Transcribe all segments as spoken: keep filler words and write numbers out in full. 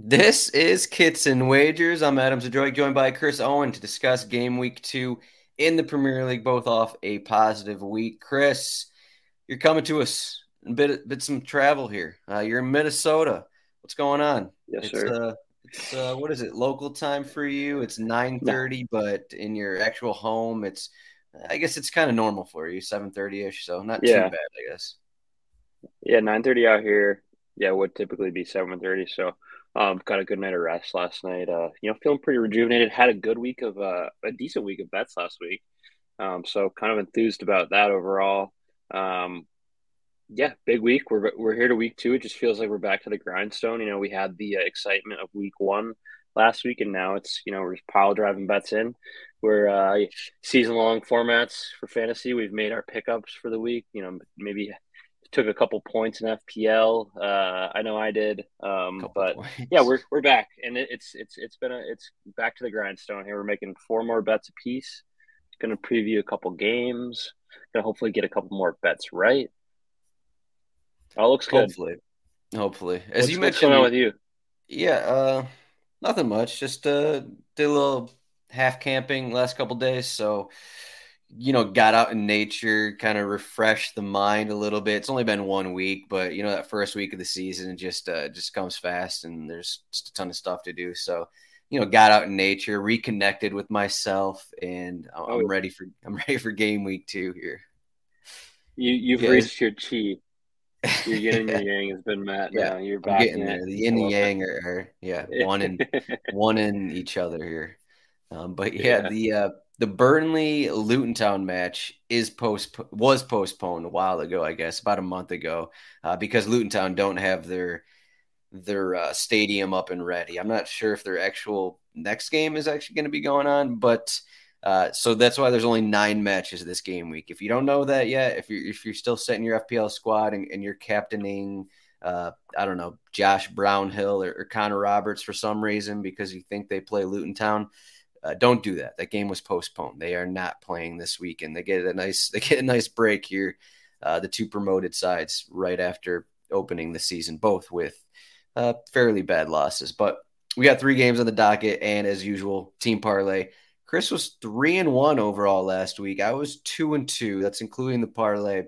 This is Kits and Wagers. I'm Adam Zdroik, joined by Chris Owen to discuss game week two in the Premier League, both off a positive week. Chris, you're coming to us. A bit, bit some travel here. Uh, you're in Minnesota. What's going on? Yes, it's, sir. Uh, it's, uh, what is it, local time for you? It's nine thirty, no. But in your actual home, it's I guess it's kind of normal for you, seven thirty-ish, so not yeah. too bad, I guess. Yeah, nine thirty out here. Yeah, it would typically be seven thirty, so... Um, got a good night of rest last night. Uh, you know, feeling pretty rejuvenated. Had a good week of uh, a decent week of bets last week. Um, so kind of enthused about that overall. Um, yeah, big week. We're we're here to week two. It just feels like we're back to the grindstone. You know, we had the uh, excitement of week one last week, and now it's you know we're just pile driving bets in. We're uh, season long formats for fantasy. We've made our pickups for the week. You know, maybe. Took a couple points in F P L. Uh, I know I did, um, but points. yeah, we're we're back, and it, it's it's it's been a, it's back to the grindstone here. We're making four more bets a piece. Going to preview a couple games. Going to hopefully get a couple more bets right. All looks good. Hopefully, hopefully. As what's, you mentioned, what's going on with you? Yeah, uh, nothing much. Just uh, did a little half camping last couple days, so. You know, got out in nature, kind of refreshed the mind a little bit. It's only been one week, but you know, that first week of the season just uh, just comes fast, and there's just a ton of stuff to do. So, you know, got out in nature, reconnected with myself, and I'm oh. ready for I'm ready for game week two here. You you've yeah. reached your chi. Your yin and your yang has been met. Yeah, now. You're back in there. The yin and yang are, are yeah one in one in each other here. Um, but yeah, yeah. the. Uh, The Burnley Luton Town match is post was postponed a while ago, I guess, about a month ago, uh, because Luton Town don't have their their uh, stadium up and ready. I'm not sure if their actual next game is actually going to be going on, but uh, so that's why there's only nine matches this game week. If you don't know that yet, if you're if you're still setting your F P L squad and, and you're captaining, uh, I don't know, Josh Brownhill or, or Connor Roberts for some reason because you think they play Luton Town. Uh, don't do that. That game was postponed. They are not playing this weekend. They get a nice, they get a nice break here. Uh, the two promoted sides right after opening the season, both with uh, fairly bad losses. But we got three games on the docket, and as usual, team parlay. Chris was three and one overall last week. I was two and two. That's including the parlay.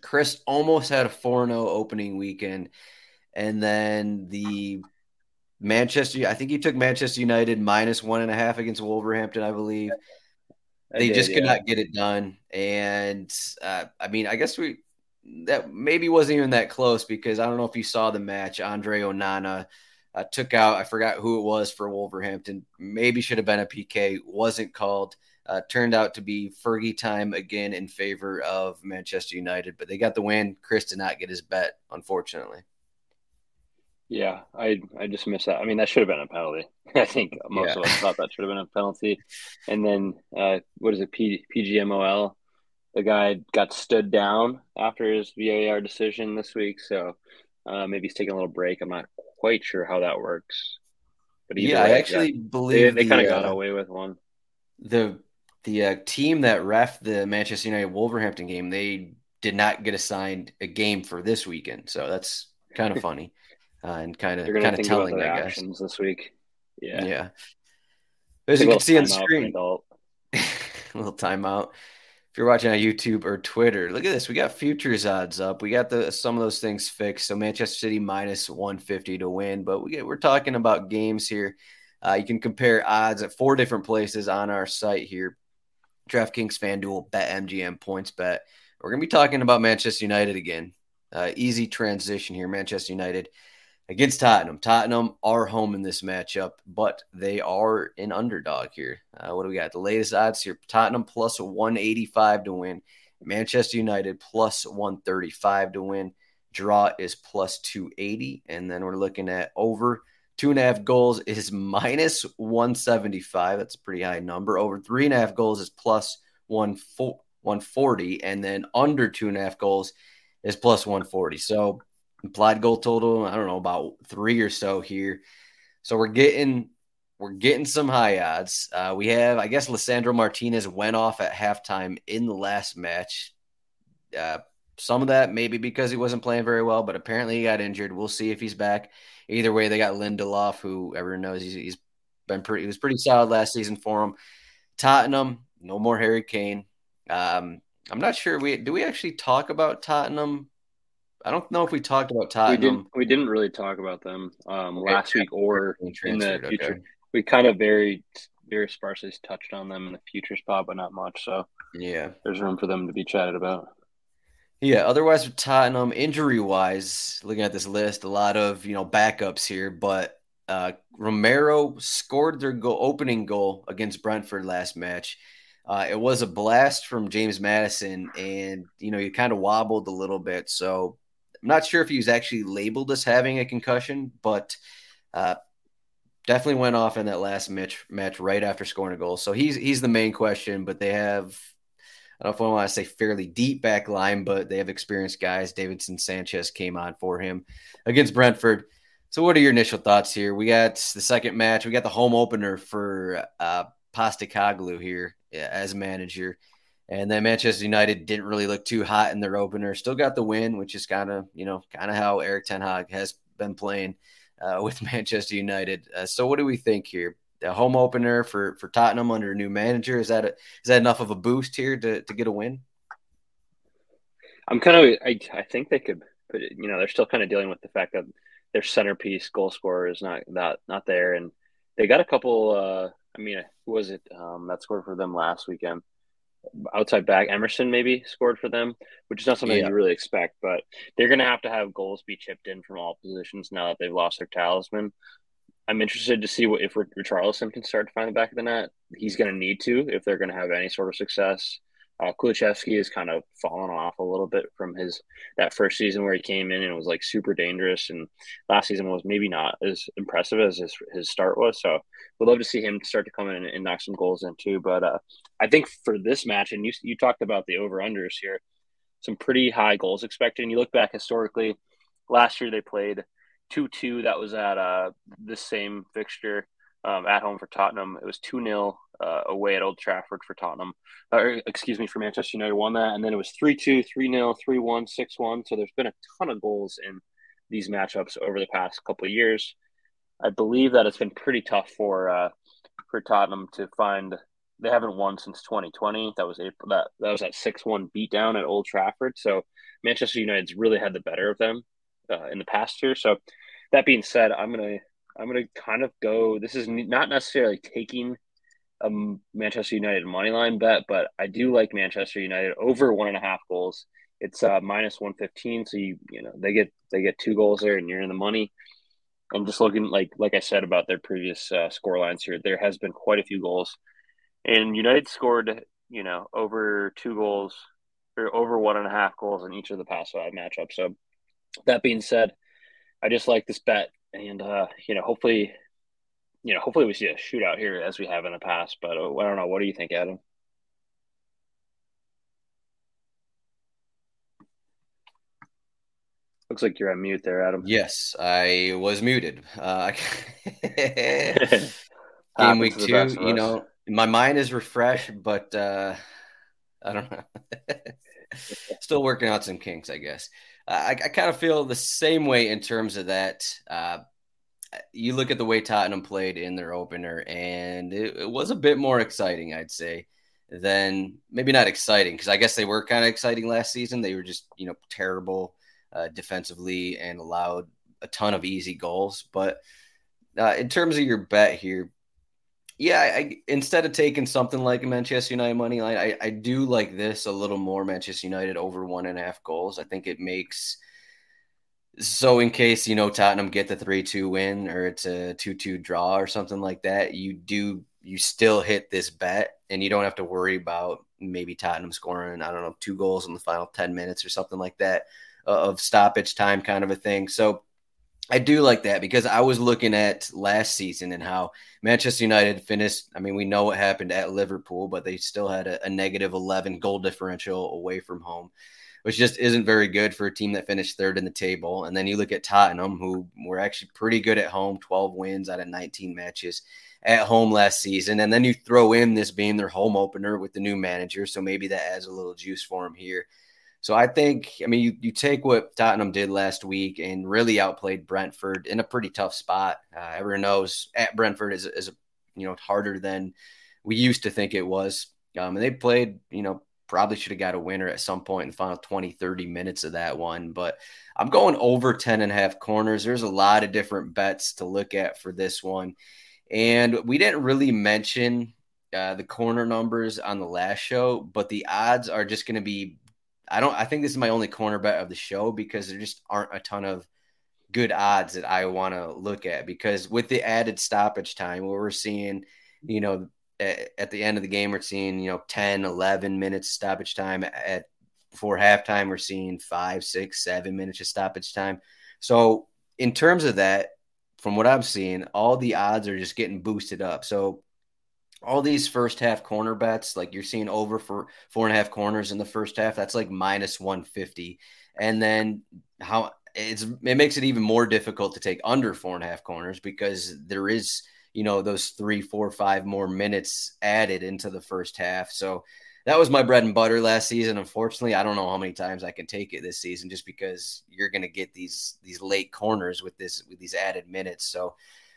Chris almost had a four and oh opening weekend, and then the. Manchester, I think you took Manchester United minus one and a half against Wolverhampton, I believe. They I did, just could yeah. not get it done. And, uh, I mean, I guess we that maybe wasn't even that close because I don't know if you saw the match. Andre Onana uh, took out, I forgot who it was for Wolverhampton, maybe should have been a P K, wasn't called. Uh, turned out to be Fergie time again in favor of Manchester United. But they got the win. Chris did not get his bet, unfortunately. Yeah, I I just missed that. I mean, that should have been a penalty. I think most yeah. of us thought that should have been a penalty. And then, uh, what is it, P, PGMOL? The guy got stood down after his V A R decision this week. So uh, maybe he's taking a little break. I'm not quite sure how that works. But yeah, way, I actually yeah, believe – They, they kind of uh, got away with one. The the uh, team that reffed the Manchester United Wolverhampton game, they did not get assigned a game for this weekend. So that's kind of funny uh, and kind of kind of telling, I guess. This week. Yeah. Yeah. As you can see on the screen, a little timeout. If you're watching on YouTube or Twitter, look at this. We got futures odds up. We got the some of those things fixed. So Manchester City minus one fifty to win. But we get, we're talking about games here. Uh, you can compare odds at four different places on our site here. DraftKings, FanDuel, BetMGM, PointsBet. We're going to be talking about Manchester United again. Uh, easy transition here. Manchester United against Tottenham. Tottenham are home in this matchup, but they are an underdog here. Uh, what do we got? The latest odds here. Tottenham plus one eighty-five to win. Manchester United plus one thirty-five to win. Draw is plus two eighty. And then we're looking at over two and a half goals is minus one seventy-five. That's a pretty high number. Over three and a half goals is plus one forty. And then under two and a half goals is plus one forty. So implied goal total, I don't know, about three or so here. So we're getting we're getting some high odds. Uh, we have, I guess, Lisandro Martinez went off at halftime in the last match. Uh, some of that maybe because he wasn't playing very well, but apparently he got injured. We'll see if he's back. Either way, they got Lindelof, who everyone knows he's, he's been pretty. He was pretty solid last season for him. Tottenham, no more Harry Kane. Um, I'm not sure we do we actually talk about Tottenham. I don't know if we talked about Tottenham. We didn't, we didn't really talk about them um, okay. last week or in the future. Okay. We kind of very very sparsely touched on them in the future spot, but not much. So yeah, there's room for them to be chatted about. Yeah, otherwise with Tottenham, injury-wise, looking at this list, a lot of, you know, backups here, but uh, Romero scored their goal, opening goal against Brentford last match. Uh, it was a blast from James Maddison, and, you know, he kind of wobbled a little bit. So I'm not sure if he was actually labeled as having a concussion, but uh, definitely went off in that last match, match right after scoring a goal. So he's he's the main question, but they have – I don't know if I want to say fairly deep back line, but they have experienced guys. Davinson Sanchez came on for him against Brentford. So what are your initial thoughts here? We got the second match. We got the home opener for uh, Postecoglou here as manager. And then Manchester United didn't really look too hot in their opener. Still got the win, which is kind of, you know, kind of how Eric Ten Hag has been playing uh, with Manchester United. Uh, so what do we think here? A home opener for, for Tottenham under a new manager. Is that a, is that enough of a boost here to, to get a win? I'm kind of, I, I think they could, but you know, they're still kind of dealing with the fact that their centerpiece goal scorer is not, not, not there. And they got a couple, uh, I mean, who was it um, that scored for them last weekend? Outside back Emerson maybe scored for them, which is not something yeah. you really expect, but they're going to have to have goals be chipped in from all positions now that they've lost their talisman. I'm interested to see what if Richarlison can start to find the back of the net. He's going to need to if they're going to have any sort of success. Uh, Kulichevsky has kind of fallen off a little bit from his that first season where he came in and was like super dangerous, and last season was maybe not as impressive as his, his start was. So we'd love to see him start to come in and, and knock some goals in too. But uh, I think for this match, and you you talked about the over-unders here, some pretty high goals expected. And you look back historically, last year they played two two. That was at uh the same fixture um, at home for Tottenham. It was two nil uh, away at Old Trafford for Tottenham. Or, excuse me, for Manchester United won that. And then it was three two, three nil, three one, six one. So there's been a ton of goals in these matchups over the past couple of years. I believe that it's been pretty tough for uh, for Tottenham to find – they haven't won since twenty twenty. That was April, that, that was that six one beatdown at Old Trafford. So Manchester United's really had the better of them Uh, in the past year. So that being said, I'm going to, I'm going to kind of go, this is not necessarily taking a Manchester United money line bet, but I do like Manchester United over one and a half goals. It's uh minus one fifteen. So you, you know, they get, they get two goals there and you're in the money. I'm just looking like, like I said about their previous uh, score lines here, there has been quite a few goals and United scored, you know, over two goals or over one and a half goals in each of the past five matchups. So that being said, I just like this bet, and uh, you know, hopefully, you know, hopefully we see a shootout here as we have in the past. But uh, I don't know. What do you think, Adam? Looks like you're on mute there, Adam. Yes, I was muted. Uh, game week two, you know, My mind is refreshed, but uh, I don't know. Still working out some kinks, I guess. Uh, I, I kind of feel the same way in terms of that. Uh, you look at the way Tottenham played in their opener, and it, it was a bit more exciting, I'd say, than maybe not exciting, because I guess they were kind of exciting last season. They were just, you know, terrible uh, defensively and allowed a ton of easy goals. But uh, in terms of your bet here, yeah, I, instead of taking something like a Manchester United money line, I, I do like this a little more. Manchester United over one and a half goals. I think it makes so in case, you know, Tottenham get the three two win or it's a two two draw or something like that, you do you still hit this bet and you don't have to worry about maybe Tottenham scoring, I don't know, two goals in the final ten minutes or something like that of stoppage time kind of a thing. So I do like that, because I was looking at last season and how Manchester United finished. I mean, we know what happened at Liverpool, but they still had a, a negative eleven goal differential away from home, which just isn't very good for a team that finished third in the table. And then you look at Tottenham, who were actually pretty good at home, twelve wins out of nineteen matches at home last season. And then you throw in this being their home opener with the new manager, so maybe that adds a little juice for them here. So I think, I mean, you, you take what Tottenham did last week and really outplayed Brentford in a pretty tough spot. Uh, everyone knows at Brentford is, is, you know, harder than we used to think it was. Um, and they played, you know, probably should have got a winner at some point in the final twenty, thirty minutes of that one. But I'm going over ten and a half corners. There's a lot of different bets to look at for this one. And we didn't really mention uh, the corner numbers on the last show, but the odds are just going to be, I don't. I think this is my only corner bet of the show, because there just aren't a ton of good odds that I want to look at, because with the added stoppage time where we're seeing, you know, at, at the end of the game, we're seeing, you know, ten, eleven minutes stoppage time. At before halftime, we're seeing five, six, seven minutes of stoppage time. So in terms of that, from what I'm seeing, all the odds are just getting boosted up. So all these first half corner bets, like you're seeing over for four and a half corners in the first half, that's like minus one fifty. And then how it's, it makes it even more difficult to take under four and a half corners, because there is, you know, those three, four, five more minutes added into the first half. So that was my bread and butter last season. Unfortunately, I don't know how many times I can take it this season, just because you're going to get these, these late corners with this, with these added minutes. So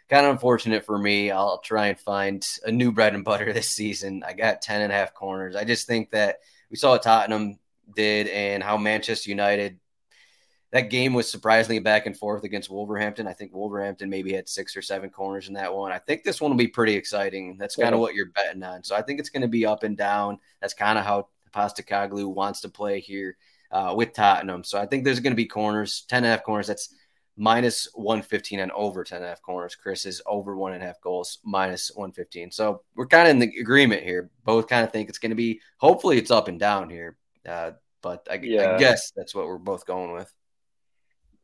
kind of unfortunate for me. I'll try and find a new bread and butter this season. I got ten and a half corners. I just think that we saw what Tottenham did and how Manchester United, that game was surprisingly back and forth against Wolverhampton. I think Wolverhampton maybe had six or seven corners in that one. I think this one will be pretty exciting. That's kind of what you're betting on. So I think it's going to be up and down. That's kind of how Postecoglou wants to play here uh, with Tottenham. So I think there's going to be corners, ten and a half corners. That's minus one fifteen on over ten and a half corners. Chris is over one and a half goals, minus one fifteen. So we're kind of in the agreement here. Both kind of think it's going to be, hopefully it's up and down here. Uh, but I, yeah. I guess that's what we're both going with.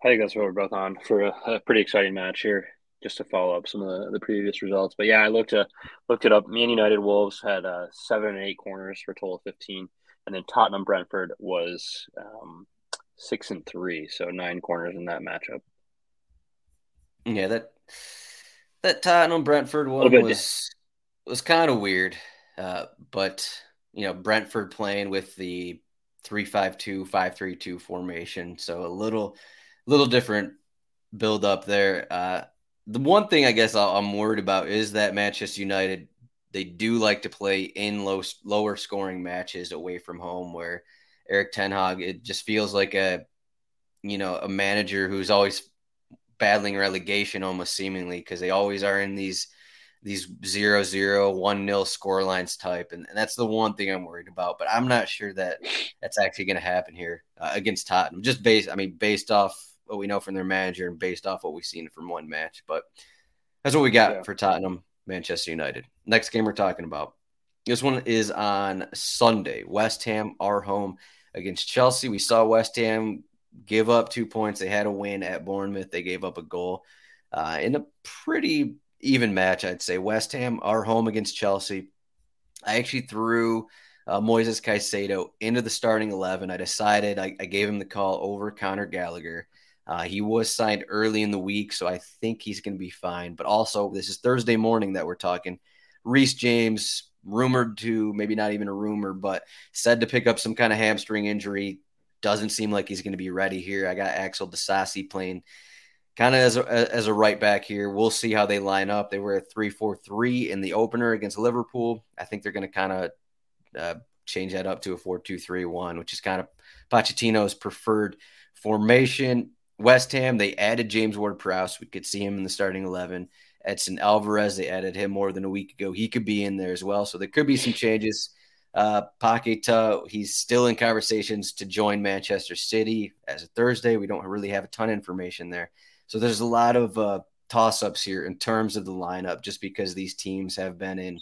I think that's what we're both on for a, a pretty exciting match here, just to follow up some of the, the previous results. But yeah, I looked, uh, looked it up. Man United Wolves had uh, seven and eight corners for a total of fifteen. And then Tottenham Brentford was um, six and three. So nine corners in that matchup. Yeah, that that Tottenham Brentford one was was kind of weird, uh, but you know, Brentford playing with the three five two, five three two formation, so a little little different build up there. Uh, the one thing I guess I'll, I'm worried about is that Manchester United, they do like to play in low lower scoring matches away from home, where Eric Ten Hag, it just feels like a you know a manager who's always battling relegation almost seemingly, because they always are in these these zero zero, one nil scorelines type. And, and that's the one thing I'm worried about. But I'm not sure that that's actually going to happen here uh, against Tottenham. Just based, I mean, based off what we know from their manager and based off what we've seen from one match. But that's what we got yeah. for Tottenham, Manchester United. Next game we're talking about. This one is on Sunday. West Ham, our home against Chelsea. We saw West Ham give up two points. They had a win at Bournemouth. They gave up a goal uh, in a pretty even match, I'd say. West Ham are home against Chelsea. I actually threw uh, Moises Caicedo into the starting eleven. I decided I, I gave him the call over Conor Gallagher. Uh, he was signed early in the week, so I think he's going to be fine. But also, this is Thursday morning that we're talking. Reece James rumored to, maybe not even a rumor, but said to pick up some kind of hamstring injury. Doesn't seem like he's going to be ready here. I got Axel Disasi playing kind of as a, as a right back here. We'll see how they line up. They were a three four three in the opener against Liverpool. I think they're going to kind of uh, change that up to a four two three one, which is kind of Pochettino's preferred formation. West Ham, they added James Ward-Prowse. We could see him in the starting eleven. Edson Alvarez, they added him more than a week ago. He could be in there as well. So there could be some changes. Uh, Pakita, he's still in conversations to join Manchester City as of Thursday. We don't really have a ton of information there. So there's a lot of uh, toss-ups here in terms of the lineup, just because these teams have been in,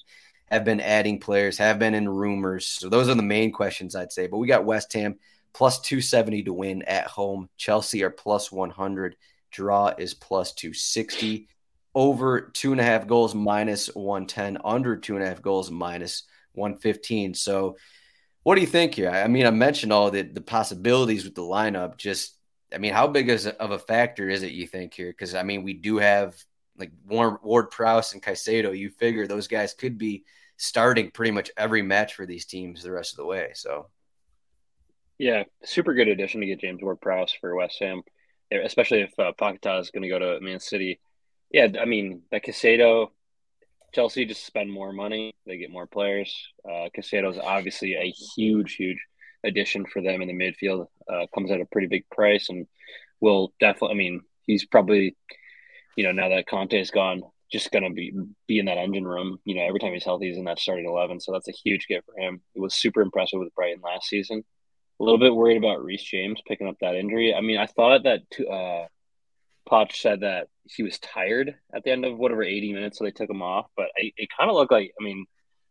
have been adding players, have been in rumors. So those are the main questions, I'd say. But we got West Ham plus two seventy to win at home. Chelsea are plus one hundred. Draw is plus two sixty. Over two and a half goals, minus one ten. Under two and a half goals, minus one fifteen. So what do you think here? I mean, I mentioned all the, the possibilities with the lineup. Just, I mean, how big is of a factor is it, you think, here? Because, I mean, we do have, like, Ward-Prowse and Caicedo. You figure those guys could be starting pretty much every match for these teams the rest of the way. So, yeah, super good addition to get James Ward-Prowse for West Ham, especially if uh, Paquetá is going to go to Man City. Yeah, I mean, that Caicedo, Chelsea just spend more money. They get more players. Uh, Caicedo is obviously a huge, huge addition for them in the midfield. Uh, comes at a pretty big price and will definitely, I mean, he's probably, you know, now that Conte's gone, just going to be be in that engine room. You know, every time he's healthy, he's in that starting eleven. So that's a huge get for him. He was super impressive with Brighton last season. A little bit worried about Reece James picking up that injury. I mean, I thought that uh, Poch said that he was tired at the end of whatever eighty minutes, so they took him off. But I, it kind of looked like, I mean,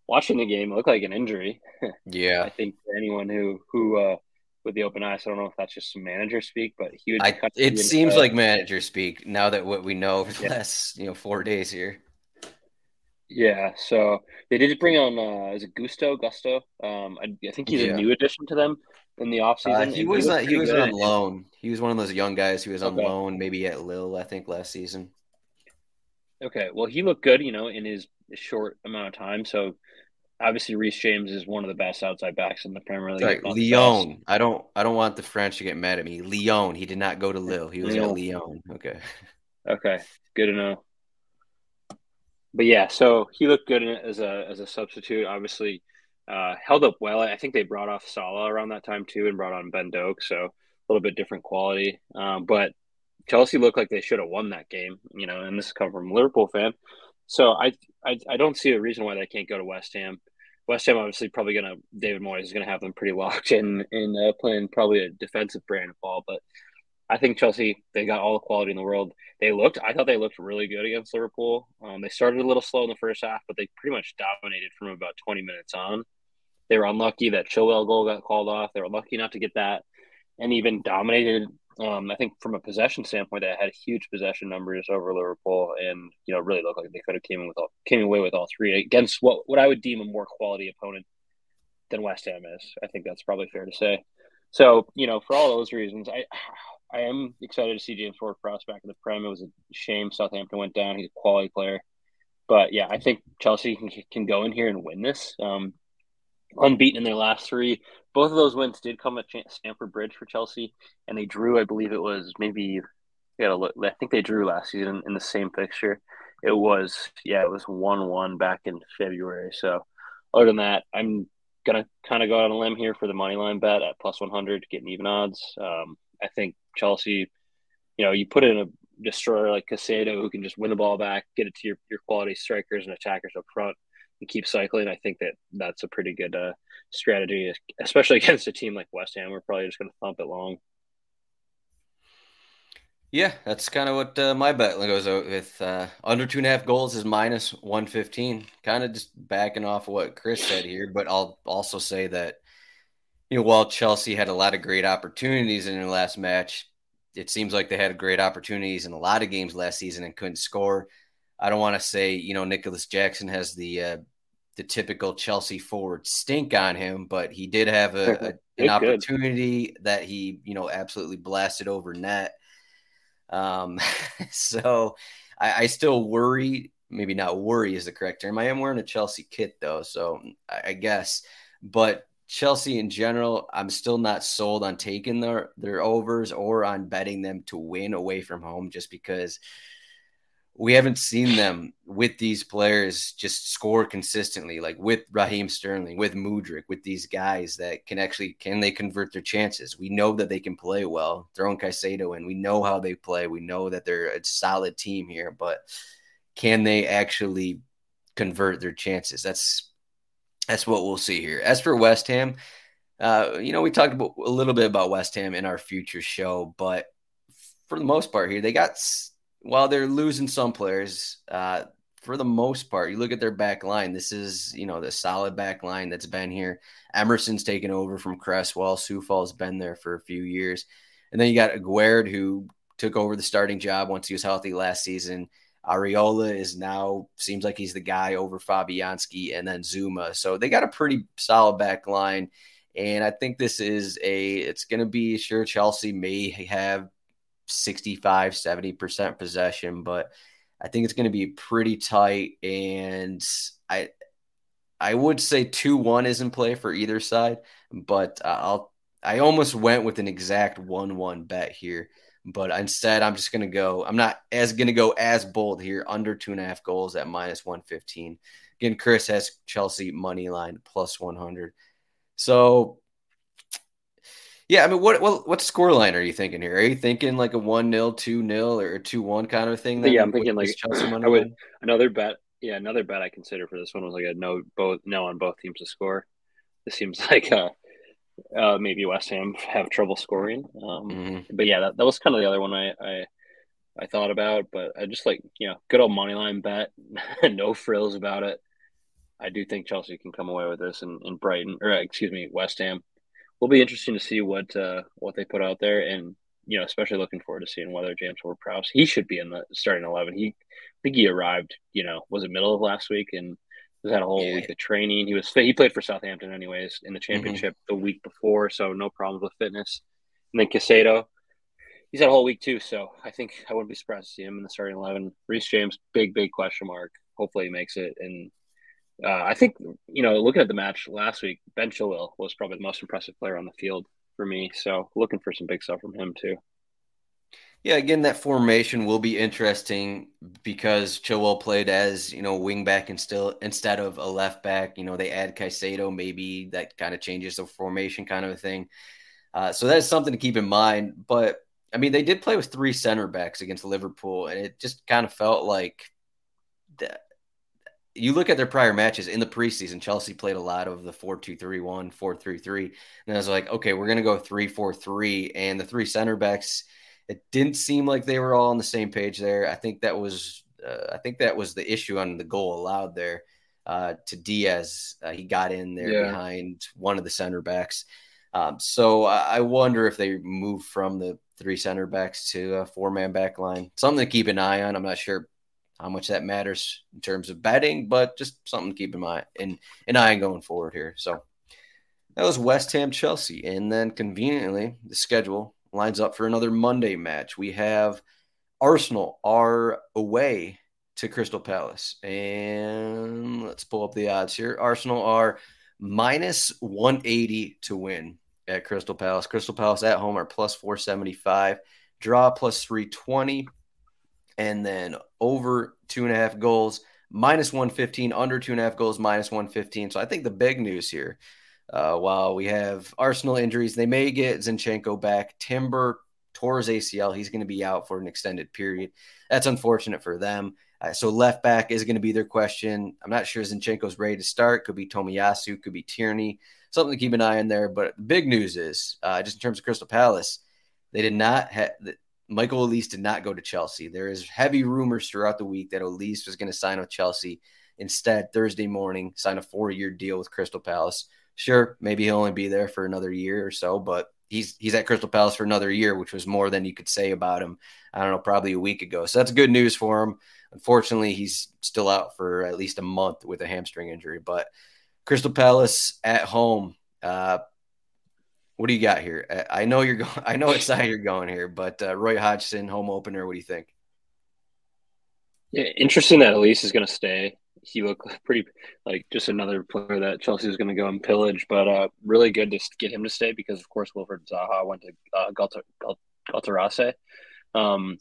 watching the game, it looked like an injury. Yeah. I think for anyone who, who uh, with the open eyes, I don't know if that's just some manager speak, but he would. I, it seems like manager speak now that what we know over the yeah. last, you know, four days here. Yeah. So they did bring on, uh, is it Gusto? Gusto? Um, I, I think he's yeah. a new addition to them in the offseason. Uh, he was he, not, he was on loan. He was one of those young guys who was on okay. loan, maybe at Lille, I think, last season. Okay. Well, he looked good, you know, in his short amount of time. So obviously Reece James is one of the best outside backs in the Premier League. Right. Lyon. I don't, I don't want the French to get mad at me. Lyon. He did not go to Lille. He was Lyon. at Lyon. Okay. Okay. Good to know. But yeah, so he looked good as a as a substitute. Obviously, uh, held up well. I think they brought off Salah around that time too, and brought on Ben Doak, so a little bit different quality. Um, but Chelsea looked like they should have won that game, you know. And this has come from a Liverpool fan, so I, I I don't see a reason why they can't go to West Ham. West Ham obviously probably gonna David Moyes is gonna have them pretty locked in in uh, playing probably a defensive brand of ball, but. I think Chelsea, they got all the quality in the world. They looked, I thought they looked really good against Liverpool. Um, they started a little slow in the first half, but they pretty much dominated from about twenty minutes on. They were unlucky that Chilwell goal got called off. They were lucky not to get that and even dominated. Um, I think from a possession standpoint, they had huge possession numbers over Liverpool and, you know, really looked like they could have came in with all, came away with all three against what, what I would deem a more quality opponent than West Ham is. I think that's probably fair to say. So, you know, for all those reasons, I... I am excited to see James Ward-Prowse back in the Prem. It was a shame Southampton went down. He's a quality player. But, yeah, I think Chelsea can can go in here and win this. Um, unbeaten in their last three. Both of those wins did come at Stamford Bridge for Chelsea, and they drew, I believe it was maybe – I think they drew last season in the same fixture. It was – yeah, it was one one back in February. So, other than that, I'm going to kind of go out on a limb here for the money line bet at plus one hundred, getting even odds. Um, I think Chelsea, you know, you put in a destroyer like Caicedo who can just win the ball back, get it to your, your quality strikers and attackers up front and keep cycling. I think that that's a pretty good uh, strategy, especially against a team like West Ham. We're probably just going to thump it long. Yeah, that's kind of what uh, my bet goes out with. Uh, under two and a half goals is minus one fifteen. Kind of just backing off what Chris said here, but I'll also say that, you know, while Chelsea had a lot of great opportunities in their last match, it seems like they had great opportunities in a lot of games last season and couldn't score. I don't want to say, you know, Nicholas Jackson has the uh, the typical Chelsea forward stink on him, but he did have a, a, an opportunity good. that he, you know, absolutely blasted over net. Um, so I, I still worry maybe not worry is the correct term. I am wearing a Chelsea kit though, so I guess. But Chelsea in general, I'm still not sold on taking their, their overs or on betting them to win away from home, just because we haven't seen them with these players just score consistently, like with Raheem Sterling, with Mudryk, with these guys that can actually, can they convert their chances? We know that they can play well. Throwing Caicedo in, we know how they play. We know that they're a solid team here, but can they actually convert their chances? That's, that's what we'll see here. As for West Ham, uh, you know, we talked about, a little bit about West Ham in our future show, but for the most part here, they got... While they're losing some players, uh, for the most part, you look at their back line. This is, you know, the solid back line that's been here. Emerson's taken over from Cresswell. Soufal's been there for a few years. And then you got Aguerd, who took over the starting job once he was healthy last season. Areola is now, seems like he's the guy over Fabianski, and then Zuma. So they got a pretty solid back line. And I think this is a, it's going to be, sure, Chelsea may have sixty-five, seventy percent possession, but I think it's going to be pretty tight. And I, I would say two one is in play for either side, but I'll, I almost went with an exact one one bet here, but instead I'm just going to go, I'm not as going to go as bold here, under two and a half goals at minus one fifteen. Again, Chris has Chelsea money line plus one hundred. So yeah, I mean, what what what scoreline are you thinking here? Are you thinking like a one nil, two nil, or two one kind of thing? That yeah, I'm thinking like Chelsea money I would, another bet. Yeah, another bet I consider for this one was like a no both no on both teams to score. This seems like uh, uh, maybe West Ham have trouble scoring. Um, mm-hmm. But yeah, that, that was kind of the other one I, I I thought about. But I just like, you know, good old money line bet, no frills about it. I do think Chelsea can come away with this, and, and Brighton, or excuse me, West Ham. Will be interesting to see what uh, what they put out there, and you know, especially looking forward to seeing whether James Ward-Prowse, he should be in the starting eleven. He, I think he arrived, you know, was it middle of last week, and was had a whole yeah. week of training. He was he played for Southampton anyways in the championship mm-hmm. the week before, so no problems with fitness. And then Caicedo, he's had a whole week too, so I think I wouldn't be surprised to see him in the starting eleven. Reece James, big big question mark. Hopefully he makes it. And Uh, I think, you know, looking at the match last week, Ben Chilwell was probably the most impressive player on the field for me. So looking for some big stuff from him too. Yeah, again, that formation will be interesting because Chilwell played as, you know, wing back and still instead of a left back. You know, they add Caicedo, maybe that kind of changes the formation kind of a thing. Uh, so that's something to keep in mind. But, I mean, they did play with three center backs against Liverpool, and it just kind of felt like that. You look at their prior matches in the preseason, Chelsea played a lot of the four two three one, four three three. And I was like, okay, we're going to go three four three. And the three center backs, it didn't seem like they were all on the same page there. I think that was uh, I think that was the issue on the goal allowed there uh, to Diaz. Uh, he got in there yeah. behind one of the center backs. Um, so I, I wonder if they move from the three center backs to a four-man back line. Something to keep an eye on. I'm not sure how much that matters in terms of betting, but just something to keep in mind and an eye going forward here. So that was West Ham Chelsea. And then conveniently the schedule lines up for another Monday match. We have Arsenal are away to Crystal Palace, and let's pull up the odds here. Arsenal are minus one eighty to win at Crystal Palace. Crystal Palace at home are plus four seventy-five, draw plus three twenty. And then over two and a half goals, minus one fifteen, under two and a half goals, minus one fifteen. So I think the big news here, uh, while we have Arsenal injuries, they may get Zinchenko back. Timber tore his A C L. He's going to be out for an extended period. That's unfortunate for them. Uh, so left back is going to be their question. I'm not sure Zinchenko's ready to start. Could be Tomiyasu, could be Tierney. Something to keep an eye on there. But the big news is, uh, just in terms of Crystal Palace, they did not have – Michael Olise did not go to Chelsea. There is heavy rumors throughout the week that Olise was going to sign with Chelsea. Instead, Thursday morning, sign a four-year deal with Crystal Palace. Sure, maybe he'll only be there for another year or so, but he's he's at Crystal Palace for another year, which was more than you could say about him, I don't know, probably a week ago. So that's good news for him. Unfortunately, he's still out for at least a month with a hamstring injury. But Crystal Palace at home, uh, what do you got here? I know you're going. I know it's not how you're going here, but uh, Roy Hodgson, home opener. What do you think? Yeah, interesting that Olise is going to stay. He looked pretty like just another player that Chelsea was going to go and pillage, but uh, really good to get him to stay because, of course, Wilfred Zaha went to uh, Galatasaray Galatasaray um,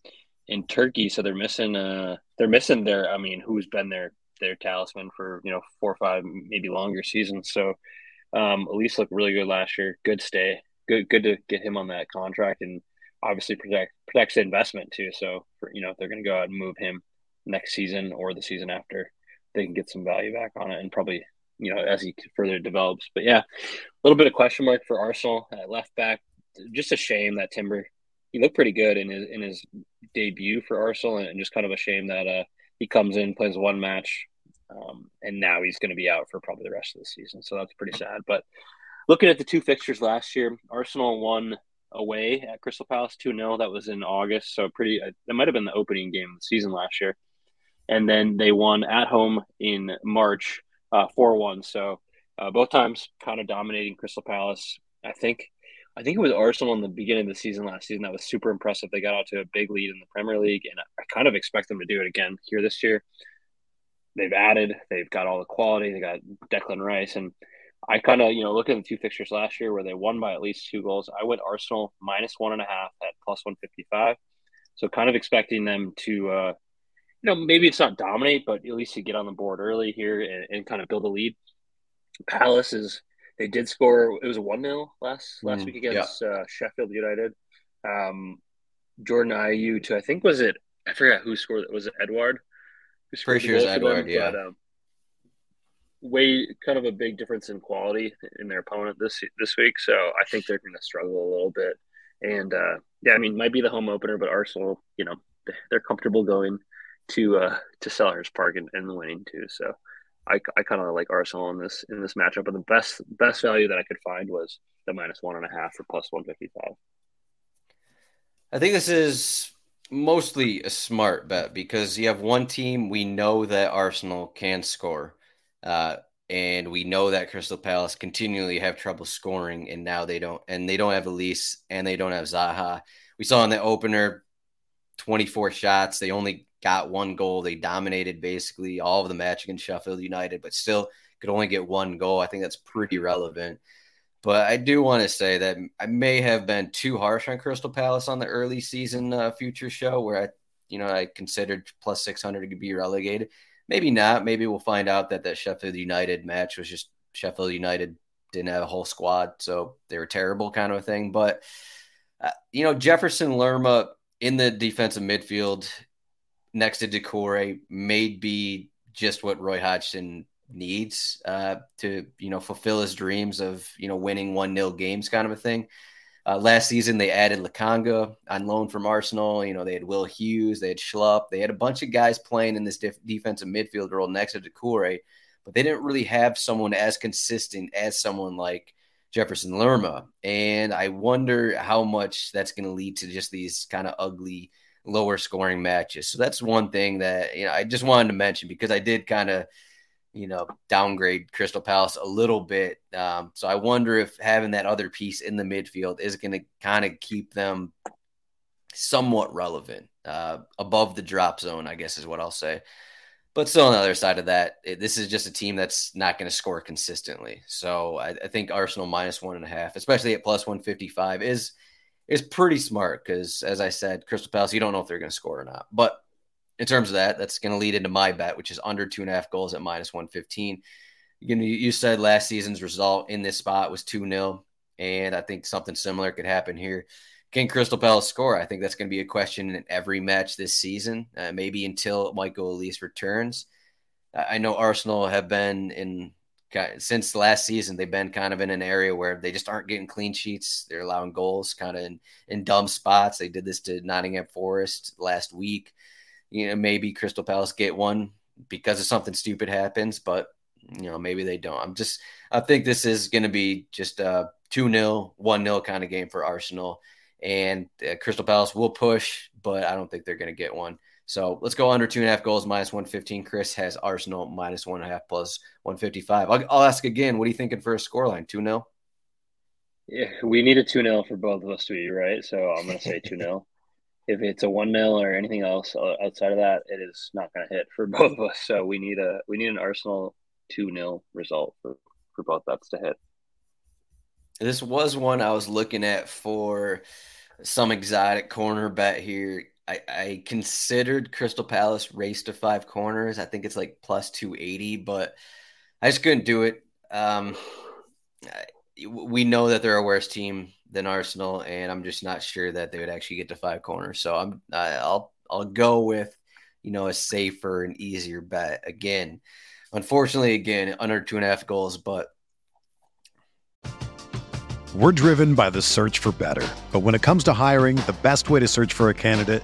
in Turkey, so they're missing. Uh, they're missing their. I mean, who's been their their talisman for you know four or five, maybe longer seasons. So um, Olise looked really good last year. Good stay. Good. Good to get him on that contract, and obviously protect protects the investment too. So for, you know, if they're going to go out and move him next season or the season after, they can get some value back on it and probably, you know, as he further develops. But yeah, a little bit of question mark for Arsenal at left back. Just a shame that Timber, he looked pretty good in his, in his debut for Arsenal, and just kind of a shame that uh, he comes in, plays one match, um, and now he's going to be out for probably the rest of the season. So that's pretty sad. But looking at the two fixtures last year, Arsenal won away at Crystal Palace two nil. That was in August. So pretty, uh, that might have been the opening game of the season last year. And then they won at home in March uh, four one. So uh, both times kind of dominating Crystal Palace. I think I think it was Arsenal in the beginning of the season last season that was super impressive. They got out to a big lead in the Premier League, and I kind of expect them to do it again here this year. They've added. They've got all the quality. They got Declan Rice. And I kind of, you know, look at the two fixtures last year where they won by at least two goals. I went Arsenal minus one and a half at plus one fifty-five. So kind of expecting them to uh, – you know, maybe it's not dominate, but at least you get on the board early here and, and kind of build a lead. Palace is, they did score, it was a one nil last, last mm, week against yeah. uh, Sheffield United. Um, Jordan Ayew to, I think, was it, I forgot who scored it. Was it Edouard? Pretty sure it was Edouard, them, yeah. But, um, way kind of a big difference in quality in their opponent this this week. So I think they're going to struggle a little bit. And, uh, yeah, I mean, might be the home opener, but Arsenal, you know, they're comfortable going to uh to Selhurst Park and, and winning too. So I, I kind of like Arsenal in this in this matchup. But the best best value that I could find was the minus one and a half for plus one fifty-five. I think this is mostly a smart bet because you have one team we know that Arsenal can score, uh, and we know that Crystal Palace continually have trouble scoring, and now they don't, and they don't have Olise and they don't have Zaha. We saw in the opener twenty-four shots. They only got one goal. They dominated basically all of the match against Sheffield United, but still could only get one goal. I think that's pretty relevant. But I do want to say that I may have been too harsh on Crystal Palace on the early season uh, future show where I, you know, I considered plus six hundred to be relegated. Maybe not. Maybe we'll find out that that Sheffield United match was just Sheffield United didn't have a whole squad, so they were terrible kind of a thing. But, uh, you know, Jefferson Lerma in the defensive midfield next to Decore may be just what Roy Hodgson needs uh, to, you know, fulfill his dreams of, you know, winning one nil games kind of a thing. Uh, last season, they added Lakanga on loan from Arsenal. You know, they had Will Hughes, they had Schlupp. They had a bunch of guys playing in this def- defensive midfield role next to Decore, but they didn't really have someone as consistent as someone like Jefferson Lerma. And I wonder how much that's going to lead to just these kind of ugly lower scoring matches. So that's one thing that, you know, I just wanted to mention because I did kind of, you know, downgrade Crystal Palace a little bit. Um, so I wonder if having that other piece in the midfield is going to kind of keep them somewhat relevant uh, above the drop zone, I guess is what I'll say. But still on the other side of that, it, this is just a team that's not going to score consistently. So I, I think Arsenal minus one and a half, especially at plus one fifty-five is, It's pretty smart because, as I said, Crystal Palace, you don't know if they're going to score or not. But in terms of that, that's going to lead into my bet, which is under two and a half goals at minus one fifteen. You know, you said last season's result in this spot was two nil, and I think something similar could happen here. Can Crystal Palace score? I think that's going to be a question in every match this season, uh, maybe until Michael Olise returns. I know Arsenal have been in since last season, they've been kind of in an area where they just aren't getting clean sheets. They're allowing goals kind of in, in dumb spots. They did this to Nottingham Forest last week. You know, maybe Crystal Palace get one because of something stupid happens, but you know, maybe they don't. I'm just, I think this is going to be just a two nil, one nil kind of game for Arsenal, and uh, Crystal Palace will push, but I don't think they're going to get one. So let's go under two and a half goals, minus one fifteen. Chris has Arsenal minus one and a half plus one fifty-five. I'll, I'll ask again, what are you thinking for a scoreline? two nil? Yeah, we need a two nil for both of us to be right. So I'm going to say two nil. if it's a one nil or anything else outside of that, it is not going to hit for both of us. So we need a we need an Arsenal two nil result for, for both bets to hit. This was one I was looking at for some exotic corner bet here. I, I considered Crystal Palace race to five corners. I think it's like plus two eighty, but I just couldn't do it. Um, we know that they're a worse team than Arsenal, and I'm just not sure that they would actually get to five corners. So I'm I, I'll I'll go with, you know, a safer and easier bet again. Unfortunately, again under two and a half goals, but. We're driven by the search for better. But when it comes to hiring, the best way to search for a candidate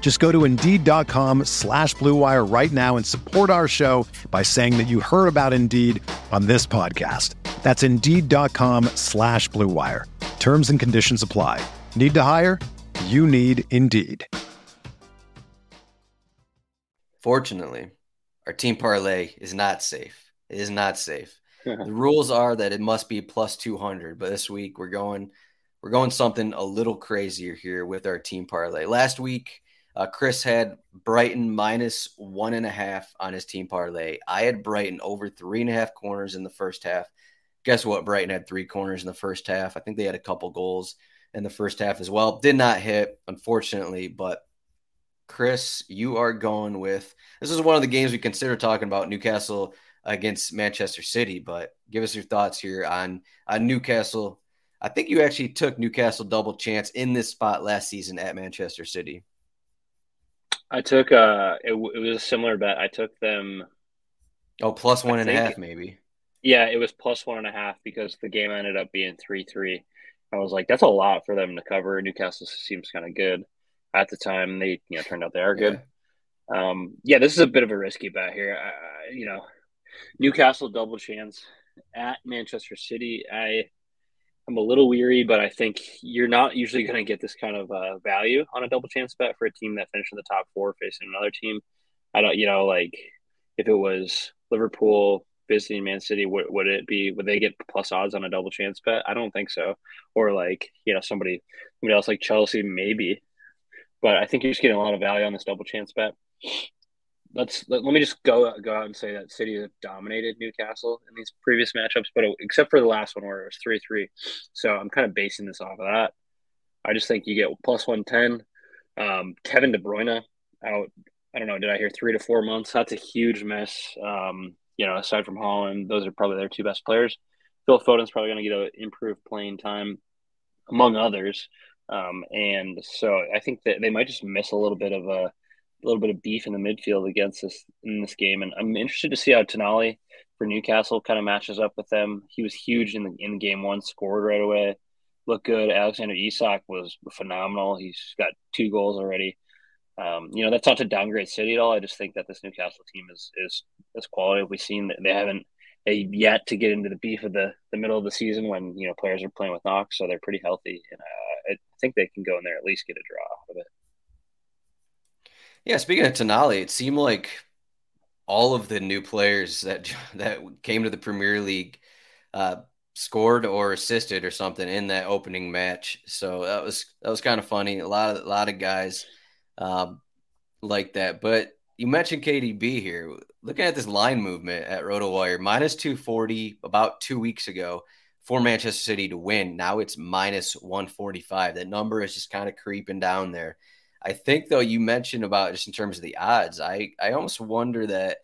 Just go to Indeed.com slash Blue Wire right now and support our show by saying that you heard about Indeed on this podcast. That's Indeed.com slash Blue Wire. Terms and conditions apply. Need to hire? You need Indeed. Fortunately, our team parlay is not safe. It is not safe. The rules are that it must be plus two hundred, but this week we're going, we're going something a little crazier here with our team parlay. Last week, Uh, Chris had Brighton minus one and a half on his team parlay. I had Brighton over three and a half corners in the first half. Guess what? Brighton had three corners in the first half. I think they had a couple goals in the first half as well. Did not hit, unfortunately, but Chris, you are going with, this is one of the games we consider talking about, Newcastle against Manchester City, but give us your thoughts here on, on Newcastle. I think you actually took Newcastle double chance in this spot last season at Manchester City. I took uh, – it, w- it was a similar bet. I took them – Oh, plus one I and think, a half maybe. Yeah, it was plus one and a half because the game ended up being three three. I was like, that's a lot for them to cover. Newcastle seems kind of good at the time. They, you know, turned out they are good. Yeah, um, yeah this is a bit of a risky bet here. I, you know, Newcastle double chance at Manchester City. I, I'm a little weary, but I think you're not usually going to get this kind of uh, value on a double chance bet for a team that finished in the top four facing another team. I don't, you know, like if it was Liverpool visiting Man City, would, would it be, would they get plus odds on a double chance bet? I don't think so. Or like, you know, somebody, somebody else like Chelsea, maybe, but I think you're just getting a lot of value on this double chance bet. Let's, let, let me just go, go out and say that City have dominated Newcastle in these previous matchups, but it, except for the last one where it was three three. So I'm kind of basing this off of that. I just think you get plus one ten. Um, Kevin De Bruyne out, I don't know, did I hear three to four months? That's a huge miss. Um, you know, aside from Haaland, those are probably their two best players. Phil Foden's probably going to get an improved playing time, among others. Um, and so I think that they might just miss a little bit of a, a little bit of beef in the midfield against this in this game. And I'm interested to see how Tonali for Newcastle kind of matches up with them. He was huge in the in game one, scored right away, looked good. Alexander Isak was phenomenal. He's got two goals already. Um, you know, that's not to downgrade City at all. I just think that this Newcastle team is is, is quality. We've seen that they haven't they yet to get into the beef of the, the middle of the season when, you know, players are playing with knocks, so they're pretty healthy. And uh, I think they can go in there at least get a draw out of it. Yeah, speaking of Tonali, it seemed like all of the new players that that came to the Premier League uh, scored or assisted or something in that opening match. So that was that was kind of funny. A lot of a lot of guys um, like that. But you mentioned K D B here. Looking at this line movement at RotoWire, minus two forty about two weeks ago for Manchester City to win. Now it's minus one forty-five. That number is just kind of creeping down there. I think, though, you mentioned about just in terms of the odds, I, I almost wonder that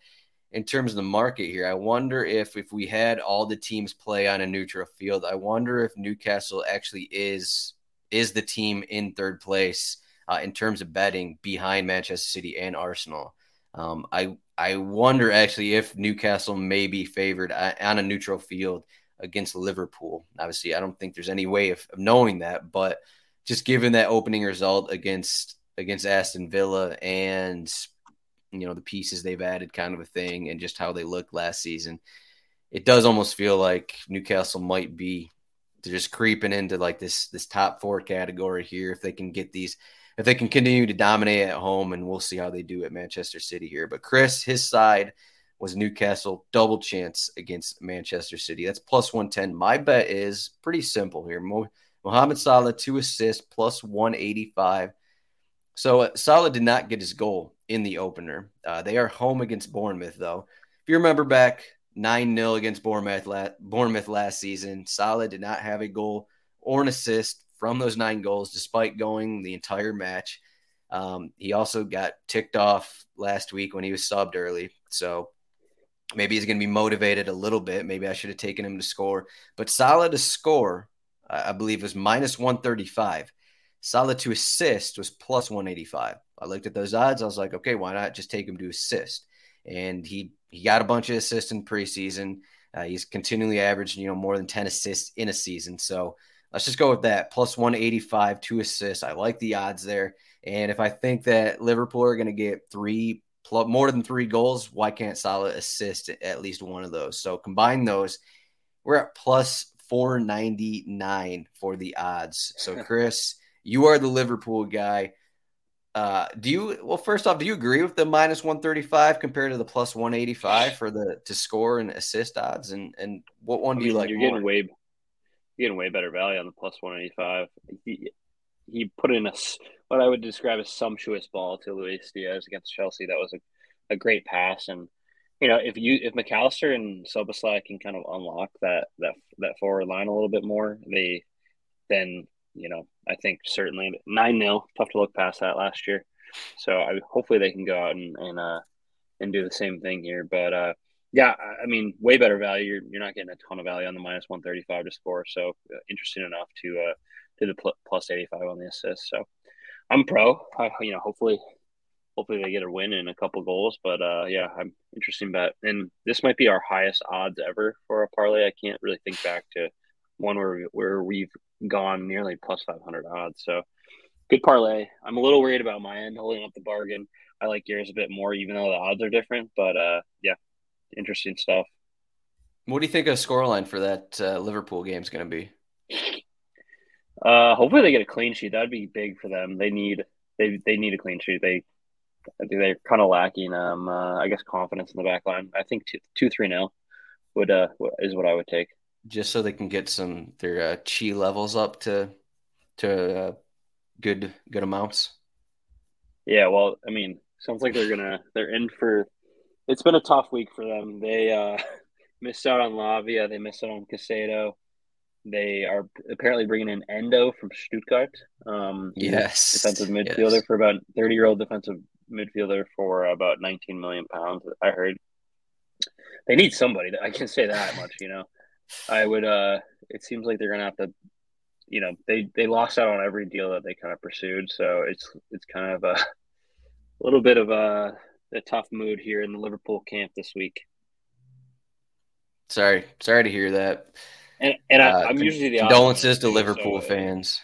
in terms of the market here, I wonder if if we had all the teams play on a neutral field, I wonder if Newcastle actually is is the team in third place uh, in terms of betting behind Manchester City and Arsenal. Um, I I wonder actually if Newcastle may be favored on a neutral field against Liverpool. Obviously, I don't think there's any way of, of knowing that, but just given that opening result against against Aston Villa and you know the pieces they've added, kind of a thing, and just how they looked last season, it does almost feel like Newcastle might be just creeping into like this this top four category here if they can get these. If they can continue to dominate at home, and we'll see how they do at Manchester City here. But Chris, his side was Newcastle double chance against Manchester City. That's plus one ten. My bet is pretty simple here. Mohamed Salah, two assists, plus one eighty-five. So uh, Salah did not get his goal in the opener. Uh, they are home against Bournemouth, though. If you remember back nine nil against Bournemouth last, Bournemouth last season, Salah did not have a goal or an assist from those nine goals, despite going the entire match. Um, he also got ticked off last week when he was subbed early. So maybe he's going to be motivated a little bit. Maybe I should have taken him to score. But Salah to score, uh, I believe, was minus one thirty-five. Salah to assist was plus one eighty-five. I looked at those odds. I was like, okay, why not just take him to assist? And he, he got a bunch of assists in preseason. Uh, he's continually averaged, you know, more than ten assists in a season. So let's just go with that. Plus one eighty-five, two assists. I like the odds there. And if I think that Liverpool are going to get three, more than three goals, why can't Salah assist at least one of those? So combine those. We're at plus four ninety-nine for the odds. So, Chris, you are the Liverpool guy. Uh, do you – well, first off, do you agree with the minus one thirty-five compared to the plus one eighty-five for the to score and assist odds? And and what one I do you mean, like you're more? Getting way – You're getting way better value on the plus one eighty-five. He, he put in a, what I would describe as sumptuous ball to Luis Diaz against Chelsea. That was a, a great pass. And, you know, if you if McAllister and Szoboszlai can kind of unlock that, that that forward line a little bit more, they then, you know, I think certainly nine nil, tough to look past that last year. So I, hopefully they can go out and, and, uh, and do the same thing here. But, uh, yeah, I mean, way better value. You're, you're not getting a ton of value on the minus one thirty-five to score. So uh, interesting enough to uh, to the pl- plus eighty-five on the assist. So I'm pro. I, you know, hopefully, hopefully they get a win and a couple goals. But uh, yeah, I'm interesting bet. And this might be our highest odds ever for a parlay. I can't really think back to one where we, where we've gone nearly plus five hundred odds. So good parlay. I'm a little worried about my end holding up the bargain. I like yours a bit more, even though the odds are different. But uh, yeah. Interesting stuff. What do you think a scoreline for that uh, Liverpool game is going to be? Uh, hopefully they get a clean sheet. That'd be big for them. They need they they need a clean sheet. They they're kind of lacking. Um, uh, I guess confidence in the back line. I think two two three nil would uh is what I would take. Just so they can get some their uh, chi levels up to to uh, good good amounts. Yeah, well, I mean, sounds like they're gonna they're in for. It's been a tough week for them. They uh, missed out on Lavia. They missed out on Caicedo. They are apparently bringing in Endo from Stuttgart. Um, yes. Defensive midfielder yes. for about thirty-year-old defensive midfielder for about nineteen million pounds, I heard. They need somebody. I can say that much, you know. I would uh, – it seems like they're going to have to – you know, they, they lost out on every deal that they kind of pursued. So it's it's kind of a, a little bit of a – a tough mood here in the Liverpool camp this week. Sorry. Sorry to hear that. And and I, uh, I'm usually the condolences to Liverpool so, fans.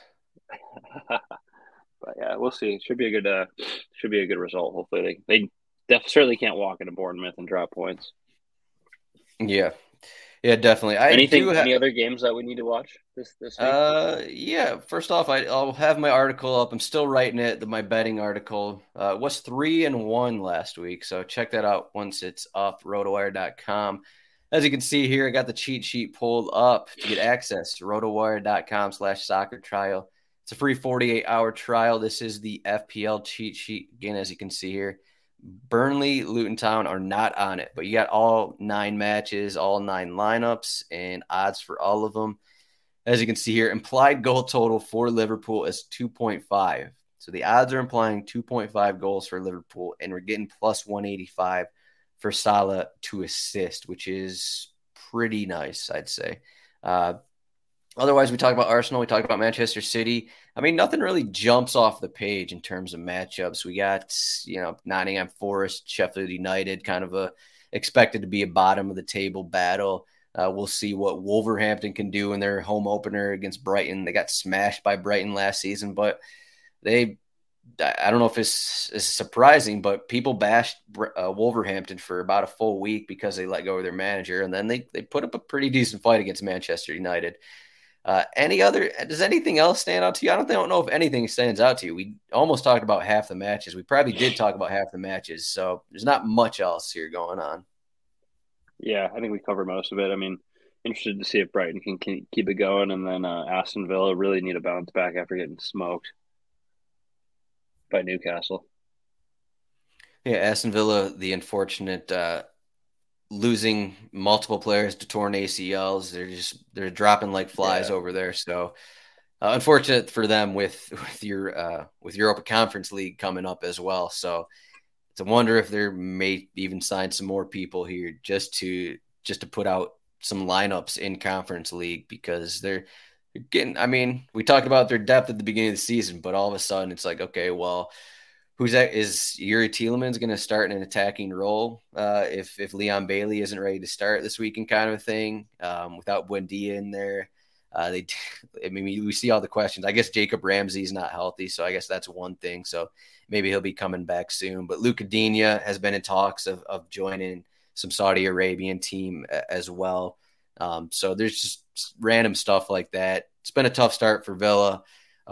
But yeah, we'll see. It should be a good, uh, should be a good result. Hopefully they, they certainly can't walk into Bournemouth and drop points. Yeah. Yeah, definitely. I Anything, do have, any other games that we need to watch this, this week? Uh, yeah, first off, I, I'll have my article up. I'm still writing it, my betting article. Uh, was three and one last week, so check that out once it's up, rotowire dot com. As you can see here, I got the cheat sheet pulled up to get access to rotowire dot com slash soccer trial. It's a free forty-eight hour trial. This is the F P L cheat sheet. Again, as you can see here, Burnley, Luton Town are not on it, but you got all nine matches, all nine lineups, and odds for all of them. As you can see here, implied goal total for Liverpool is two point five. So the odds are implying two point five goals for Liverpool, and we're getting plus one eighty-five for Salah to assist, which is pretty nice, I'd say. Uh, Otherwise, we talk about Arsenal. We talk about Manchester City. I mean, nothing really jumps off the page in terms of matchups. We got, you know, Nottingham Forest, Sheffield United, kind of a expected to be a bottom of the table battle. Uh, we'll see what Wolverhampton can do in their home opener against Brighton. They got smashed by Brighton last season, but they, I don't know if it's, it's surprising, but people bashed uh, Wolverhampton for about a full week because they let go of their manager. And then they, they put up a pretty decent fight against Manchester United. Uh, any other, does anything else stand out to you? I don't, I don't know if anything stands out to you. We almost talked about half the matches. We probably did talk about half the matches. So there's not much else here going on. Yeah, I think we covered most of it. I mean, interested to see if Brighton can, can keep it going. And then uh, Aston Villa really need a bounce back after getting smoked by Newcastle. Yeah, Aston Villa, the unfortunate uh, losing multiple players to torn A C Ls. They're just they're dropping like flies yeah. over there. So uh, unfortunate for them with with your uh, with Europa Conference League coming up as well. So. It's a wonder if they may even sign some more people here just to just to put out some lineups in Conference League, because they're, they're getting – I mean, we talked about their depth at the beginning of the season, but all of a sudden it's like, okay, well, who's that? Is Yuri Tielemans going to start in an attacking role uh, if if Leon Bailey isn't ready to start this weekend, kind of a thing, um, without Buendia in there? Uh, they, I mean, we see all the questions. I guess Jacob Ramsey's not healthy, so I guess that's one thing. So maybe he'll be coming back soon. But Luca Digne has been in talks of, of joining some Saudi Arabian team as well. Um, so there's just random stuff like that. It's been a tough start for Villa.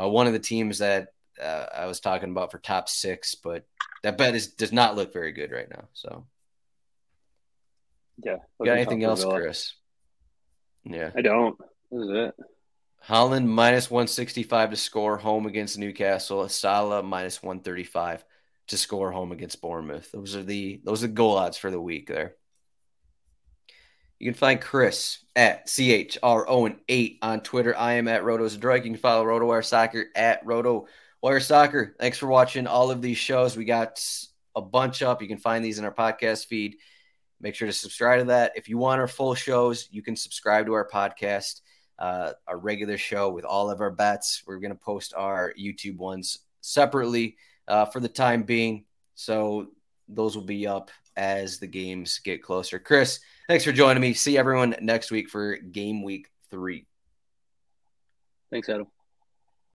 Uh, one of the teams that uh, I was talking about for top six, but that bet is, does not look very good right now. So, yeah. You got anything else, Villa. Chris? Yeah, I don't. What is it? Haaland minus one sixty-five to score home against Newcastle. Salah minus one thirty-five to score home against Bournemouth. Those are the those are the goal odds for the week there. You can find Chris at C H R O N eight on Twitter. I am at Roto Zdroik. You can follow RotoWire Soccer at RotoWire Soccer. Thanks for watching all of these shows. We got a bunch up. You can find these in our podcast feed. Make sure to subscribe to that. If you want our full shows, you can subscribe to our podcast. Uh, our regular show with all of our bets. We're going to post our YouTube ones separately uh, for the time being. So those will be up as the games get closer. Chris, thanks for joining me. See everyone next week for game week three. Thanks, Adam.